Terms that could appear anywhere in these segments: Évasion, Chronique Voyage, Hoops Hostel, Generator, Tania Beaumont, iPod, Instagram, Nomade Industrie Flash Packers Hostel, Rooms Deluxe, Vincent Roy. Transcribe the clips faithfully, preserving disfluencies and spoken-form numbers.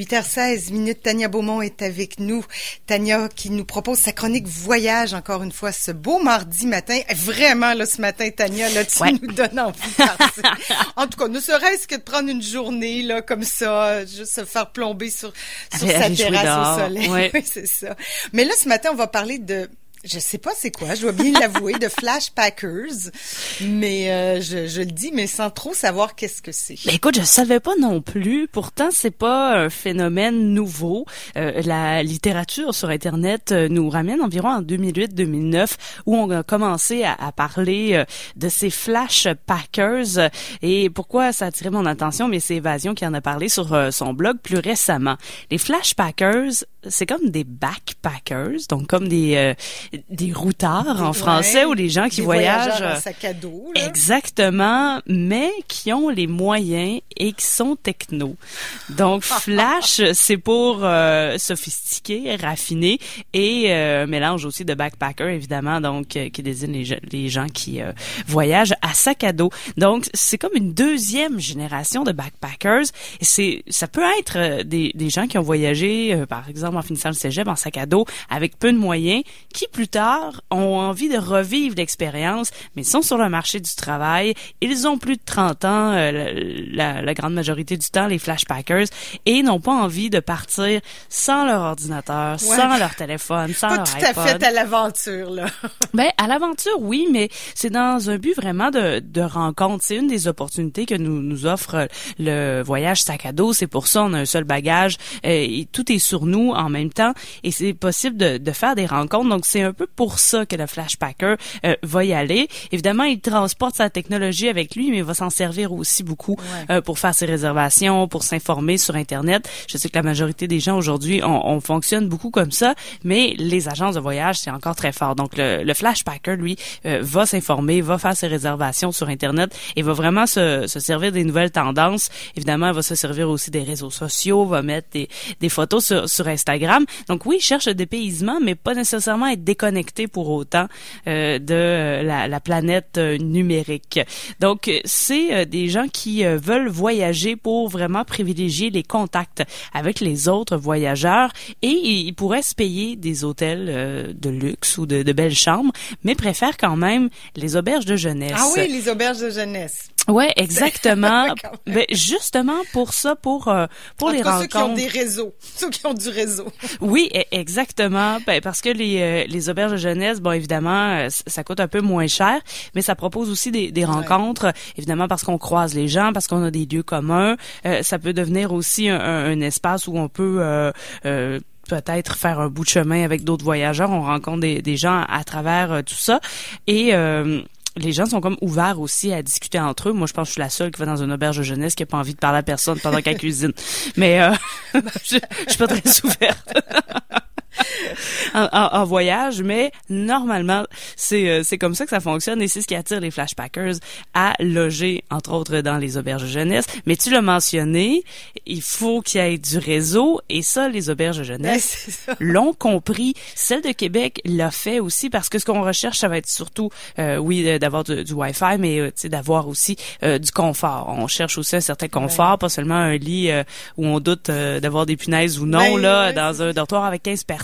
huit heures seize minutes, Tania Beaumont est avec nous. Tania qui nous propose sa chronique voyage, encore une fois, ce beau mardi matin. Vraiment, là, ce matin, Tania, là, tu ouais. nous donnes envie de partir. En tout cas, ne serait-ce que de prendre une journée, là, comme ça, juste se faire plomber sur, sur ah, sa terrasse au soleil. Ouais. Oui, c'est ça. Mais là, ce matin, on va parler de... Je sais pas c'est quoi, je dois bien l'avouer, de Flash Packers, mais euh, je, je le dis, mais sans trop savoir qu'est-ce que c'est. Ben écoute, je savais pas non plus. Pourtant, c'est pas un phénomène nouveau. Euh, la littérature sur Internet nous ramène environ en deux mille huit deux mille neuf, où on a commencé à, à parler de ces Flash Packers. Et pourquoi ça a attiré mon attention? Mais c'est Évasion qui en a parlé sur son blog plus récemment. Les Flash Packers, c'est comme des backpackers, donc comme des... Euh, des routards en français, ouais, ou des gens qui des voyagent en sac à dos, là. Exactement, mais qui ont les moyens et qui sont techno. Donc Flash, c'est pour euh, sophistiqué, raffiné, et euh, mélange aussi de backpacker évidemment, donc euh, qui désigne les, les gens qui euh, voyagent à sac à dos. Donc c'est comme une deuxième génération de backpackers. Et c'est ça peut être des des gens qui ont voyagé euh, par exemple en finissant le cégep en sac à dos avec peu de moyens, qui plus tard ont envie de revivre l'expérience, mais sont sur le marché du travail. Ils ont plus de trente ans, euh, la, la grande majorité du temps, les Flash Packers, et n'ont pas envie de partir sans leur ordinateur, ouais. sans leur téléphone, sans pas leur iPod. Pas tout à fait à l'aventure, là. Ben, à l'aventure, oui, mais c'est dans un but vraiment de, de rencontre. C'est une des opportunités que nous, nous offre le voyage sac à dos. C'est pour ça, on a un seul bagage, et tout est sur nous en même temps, et c'est possible de, de faire des rencontres. Donc, c'est un peu pour ça que le Flash Packer euh, va y aller. Évidemment, il transporte sa technologie avec lui, mais il va s'en servir aussi beaucoup ouais. euh, pour faire ses réservations, pour s'informer sur Internet. Je sais que la majorité des gens aujourd'hui, on, on fonctionne beaucoup comme ça, mais les agences de voyage, c'est encore très fort. Donc, le, le Flash Packer, lui, euh, va s'informer, va faire ses réservations sur Internet et va vraiment se, se servir des nouvelles tendances. Évidemment, il va se servir aussi des réseaux sociaux, va mettre des, des photos sur, sur Instagram. Donc, oui, il cherche le dépaysement, mais pas nécessairement être déconnecté pour autant euh, de la, la planète euh, numérique. Donc, c'est euh, des gens qui euh, veulent voyager pour vraiment privilégier les contacts avec les autres voyageurs, et ils pourraient se payer des hôtels euh, de luxe ou de, de belles chambres, mais préfèrent quand même les auberges de jeunesse. Ah oui, les auberges de jeunesse. Ouais, exactement. Ben, justement pour ça, pour euh, pour en les cas, rencontres. Ceux qui ont des réseaux, ceux qui ont du réseau. Oui, exactement. Ben, parce que les euh, les auberges de jeunesse, bon évidemment, euh, ça coûte un peu moins cher, mais ça propose aussi des, des rencontres, ouais. évidemment parce qu'on croise les gens, parce qu'on a des lieux communs. Euh, ça peut devenir aussi un, un, un espace où on peut euh, euh, peut-être faire un bout de chemin avec d'autres voyageurs. On rencontre des, des gens à, à travers euh, tout ça, et euh, les gens sont comme ouverts aussi à discuter entre eux. Moi, je pense que je suis la seule qui va dans une auberge de jeunesse qui n'a pas envie de parler à personne pendant qu'elle cuisine. Mais euh, je, je suis pas très ouverte en, en, en voyage, mais normalement, c'est c'est comme ça que ça fonctionne, et c'est ce qui attire les Flash Packers à loger, entre autres, dans les auberges de jeunesse. Mais tu l'as mentionné, il faut qu'il y ait du réseau, et ça, les auberges de jeunesse ouais, l'ont compris. Celle de Québec l'a fait aussi, parce que ce qu'on recherche, ça va être surtout, euh, oui, d'avoir du, du Wi-Fi, mais euh, tu sais, d'avoir aussi euh, du confort. On cherche aussi un certain confort, ouais. pas seulement un lit euh, où on doute euh, d'avoir des punaises ou non, ouais, là, ouais, dans un dortoir avec quinze personnes,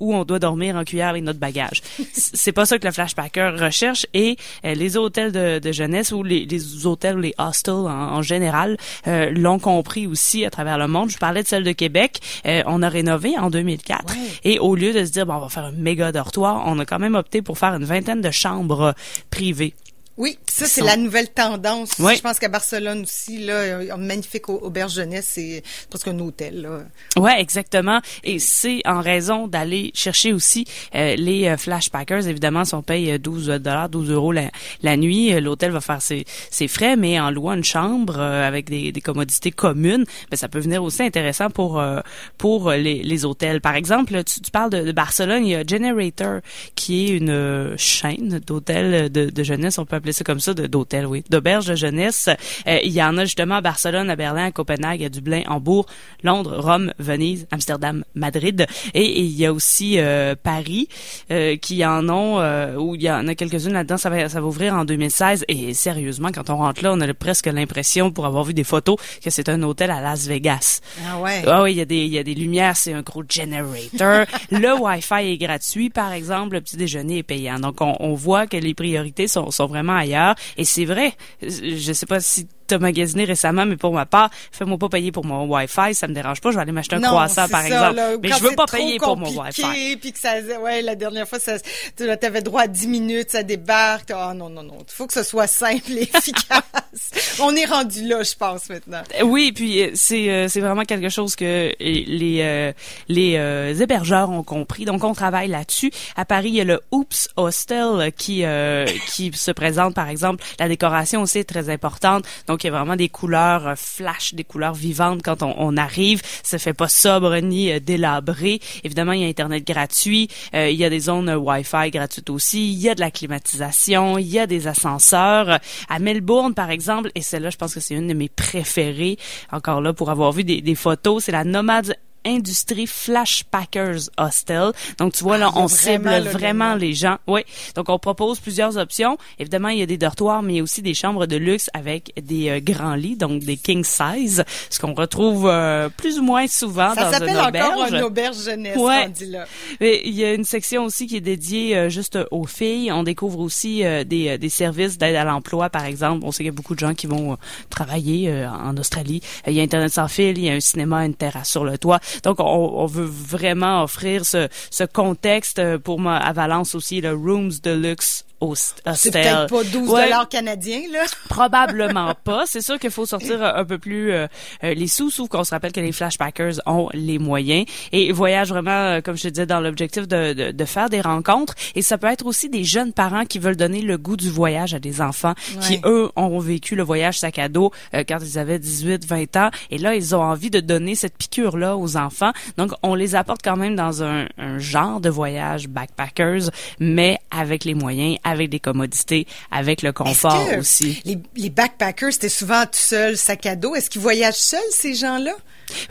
où on doit dormir en cuillère avec notre bagage. C'est pas ça que le Flash Packer recherche, et euh, les hôtels de, de jeunesse, ou les, les hôtels ou les hostels en, en général, euh, l'ont compris aussi à travers le monde. Je parlais de celle de Québec. Euh, on a rénové en deux mille quatre, ouais. et au lieu de se dire, bon, on va faire un méga dortoir, on a quand même opté pour faire une vingtaine de chambres privées. Oui, ça, c'est la nouvelle tendance. Oui. Je pense qu'à Barcelone aussi, là, une magnifique auberge jeunesse, c'est presque un hôtel, là. Ouais, exactement. Et c'est en raison d'aller chercher aussi euh, les Flash Packers. Évidemment, si on paye douze dollars, douze euros la, la nuit, l'hôtel va faire ses, ses frais, mais en louant une chambre euh, avec des, des commodités communes, ben, ça peut venir aussi intéressant pour euh, pour les, les hôtels. Par exemple, tu, tu parles de, de Barcelone, il y a Generator, qui est une euh, chaîne d'hôtels de, de jeunesse, on peut appeler appeler ça comme ça, de, d'hôtels, oui, d'auberges de jeunesse. Euh, il y en a justement à Barcelone, à Berlin, à Copenhague, à Dublin, Hambourg, Londres, Rome, Venise, Amsterdam, Madrid. Et, et il y a aussi euh, Paris euh, qui en ont, euh, où il y en a quelques-unes là-dedans. Ça va, ça va ouvrir en deux mille seize. Et sérieusement, quand on rentre là, on a presque l'impression, pour avoir vu des photos, que c'est un hôtel à Las Vegas. Ah ouais? Ah oui, il y a des, il y a des lumières, c'est un gros Generator. Le Wi-Fi est gratuit, par exemple, le petit déjeuner est payant. Donc, on, on voit que les priorités sont, sont vraiment ailleurs. Et c'est vrai, je sais pas si t'as magasiné récemment, mais pour ma part, fais-moi pas payer pour mon Wi-Fi, ça me dérange pas, je vais aller m'acheter un non, croissant, par ça, exemple. Là, mais je veux pas payer pour mon Wi-Fi. Puis que ça, ouais, la dernière fois, ça, t'avais droit à dix minutes, ça débarque. Oh non, non, non. Il faut que ce soit simple et efficace. On est rendu là, je pense, maintenant. Oui, puis c'est, c'est vraiment quelque chose que les, les, les hébergeurs ont compris. Donc, on travaille là-dessus. À Paris, il y a le Hoops Hostel qui, euh, qui se présente, par exemple. La décoration aussi est très importante. Donc, il y a vraiment des couleurs flash, des couleurs vivantes quand on, on arrive. Ça fait pas sobre ni délabré. Évidemment, il y a Internet gratuit. Euh, il y a des zones Wi-Fi gratuites aussi. Il y a de la climatisation. Il y a des ascenseurs. À Melbourne, par exemple, et celle-là, je pense que c'est une de mes préférées. Encore là, pour avoir vu des, des photos, c'est la Nomade Industrie Flash Packers Hostel. Donc, tu vois, là, ah, on cible vraiment, vraiment le les gens. Oui. Donc, on propose plusieurs options. Évidemment, il y a des dortoirs, mais il y a aussi des chambres de luxe avec des euh, grands lits, donc des king size, ce qu'on retrouve euh, plus ou moins souvent ça dans une auberge. Ça s'appelle encore une auberge jeunesse, ouais. On dit là. Mais il y a une section aussi qui est dédiée euh, juste aux filles. On découvre aussi euh, des, des services d'aide à l'emploi, par exemple. On sait qu'il y a beaucoup de gens qui vont euh, travailler euh, en Australie. Il y a Internet sans fil, il y a un cinéma, une terrasse sur le toit. Donc, on, on veut vraiment offrir ce, ce contexte pour ma, à Valence aussi, le Rooms Deluxe Hostel. C'est peut-être pas douze dollars ouais, canadiens, là? Probablement pas. C'est sûr qu'il faut sortir un peu plus euh, les sous, sauf qu'on se rappelle que les Flashpackers ont les moyens. Et voyage vraiment, comme je te disais, dans l'objectif de, de, de faire des rencontres. Et ça peut être aussi des jeunes parents qui veulent donner le goût du voyage à des enfants ouais, qui, eux, ont vécu le voyage sac à dos euh, quand ils avaient dix-huit, vingt ans. Et là, ils ont envie de donner cette piqûre-là aux enfants. Donc, on les apporte quand même dans un, un genre de voyage backpackers, mais avec les moyens, avec des commodités, avec le confort Est-ce que aussi. Les, les backpackers, c'était souvent tout seul, sac à dos. Est-ce qu'ils voyagent seuls, ces gens-là?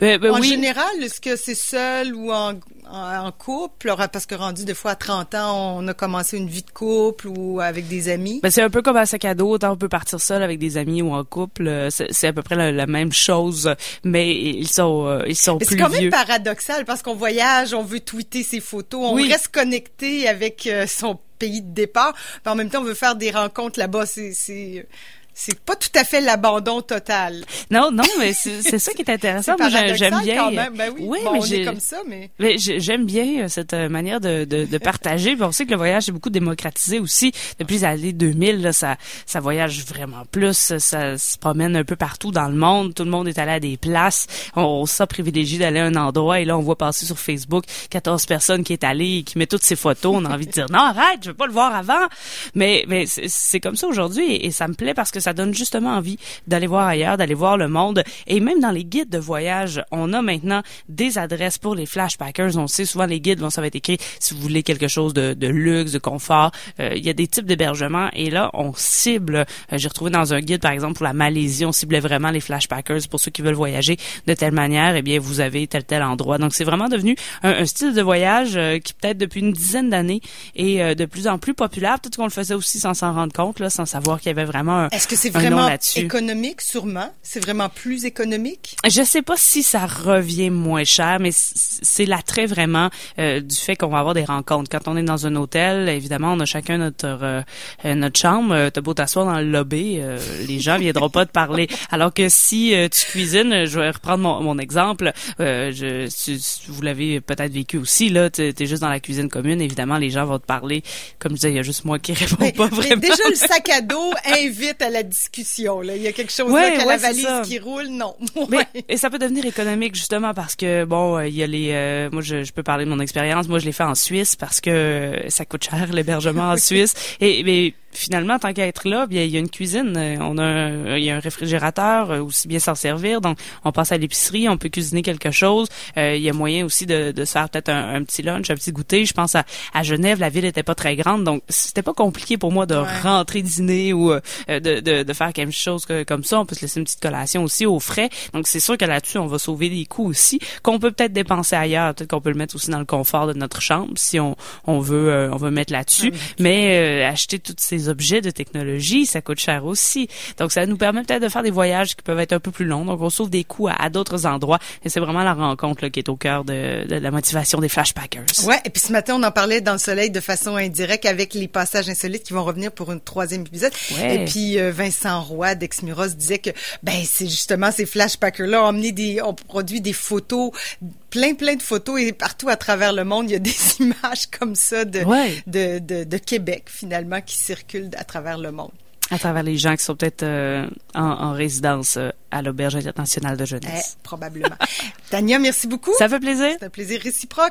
Ben, ben, en oui. général, est-ce que c'est seul ou en, en, en couple? Parce que rendu des fois à trente ans, on a commencé une vie de couple ou avec des amis. Ben, c'est un peu comme un sac à dos. Autant on peut partir seul avec des amis ou en couple. C'est, c'est à peu près la, la même chose, mais ils sont, ils sont ben, plus vieux. C'est quand même paradoxal parce qu'on voyage, on veut tweeter ses photos, on oui. reste connecté avec son pays de départ, mais en même temps, on veut faire des rencontres là-bas. C'est... c'est... C'est pas tout à fait l'abandon total. Non, non, mais c'est, c'est ça qui est intéressant. C'est moi, j'aime bien. Quand même. Ben oui, oui bon, mais on j'ai, est comme ça, mais. Mais j'aime bien cette manière de, de, de partager. On sait que le voyage est beaucoup démocratisé aussi. Depuis les années deux mille, là, ça, ça voyage vraiment plus. Ça, ça se promène un peu partout dans le monde. Tout le monde est allé à des places. On, on s'est privilégié d'aller à un endroit et là, on voit passer sur Facebook quatorze personnes qui est allée et qui met toutes ses photos. On a envie de dire non, arrête, je veux pas le voir avant. Mais, mais c'est, c'est comme ça aujourd'hui et, et ça me plaît parce que ça Ça donne justement envie d'aller voir ailleurs, d'aller voir le monde. Et même dans les guides de voyage, on a maintenant des adresses pour les flashpackers. On sait souvent les guides, bon, ça va être écrit si vous voulez quelque chose de, de luxe, de confort. Euh, il y a des types d'hébergements et là, on cible. Euh, j'ai retrouvé dans un guide, par exemple, pour la Malaisie, on ciblait vraiment les flashpackers pour ceux qui veulent voyager de telle manière. Eh bien, vous avez tel, tel endroit. Donc, c'est vraiment devenu un, un style de voyage euh, qui peut-être depuis une dizaine d'années est euh, de plus en plus populaire. Peut-être qu'on le faisait aussi sans s'en rendre compte, là, sans savoir qu'il y avait vraiment un... Est-ce que c'est vraiment économique, sûrement? C'est vraiment plus économique? Je sais pas si ça revient moins cher, mais c'est l'attrait vraiment euh, du fait qu'on va avoir des rencontres. Quand on est dans un hôtel, évidemment, on a chacun notre euh, notre chambre. T'as beau t'asseoir dans le lobby, euh, les gens viendront pas te parler. Alors que si euh, tu cuisines, je vais reprendre mon, mon exemple. Euh, je, tu, vous l'avez peut-être vécu aussi là. T'es, t'es juste dans la cuisine commune. Évidemment, les gens vont te parler. Comme je disais, il y a juste moi qui réponds mais, pas vraiment. Mais déjà, le sac à dos invite à la discussion, là. Il y a quelque chose ouais, là, qu'à ouais, la valise qui roule, non. Mais, et ça peut devenir économique, justement, parce que, bon, il y a les... Euh, moi, je, je peux parler de mon expérience. Moi, je l'ai fait en Suisse parce que ça coûte cher, l'hébergement en Suisse. Et mais finalement, tant qu'à être là, bien, il y a une cuisine, on a un, il y a un réfrigérateur, aussi bien s'en servir. Donc, on passe à l'épicerie, on peut cuisiner quelque chose. Euh, il y a moyen aussi de, de se faire peut-être un, un petit lunch, un petit goûter. Je pense à, à Genève, la ville était pas très grande, donc c'était pas compliqué pour moi de ouais. rentrer dîner ou euh, de, de, de faire quelque chose que, comme ça. On peut se laisser une petite collation aussi au frais. Donc, c'est sûr que là-dessus, on va sauver des coûts aussi, qu'on peut peut-être dépenser ailleurs. Peut-être qu'on peut le mettre aussi dans le confort de notre chambre si on, on veut euh, on veut mettre là-dessus. Ouais. Mais euh, acheter toutes ces objets de technologie, ça coûte cher aussi. Donc, ça nous permet peut-être de faire des voyages qui peuvent être un peu plus longs. Donc, on sauve des coûts à, à d'autres endroits. Et c'est vraiment la rencontre là, qui est au cœur de, de la motivation des Flash Packers. Ouais. Et puis, ce matin, on en parlait dans le soleil de façon indirecte avec les passages insolites qui vont revenir pour un troisième épisode. Ouais. Et puis, euh, Vincent Roy d'Exmuros disait que, ben, c'est justement ces Flash Packers-là ont amené des, ont produit des photos, plein, plein de photos et partout à travers le monde, il y a des images comme ça de, ouais. de, de, de Québec, finalement, qui circulent à travers le monde. À travers les gens qui sont peut-être euh, en, en résidence euh, à l'Auberge internationale de jeunesse. Eh, probablement. Tania, merci beaucoup. Ça fait plaisir. C'est un plaisir réciproque.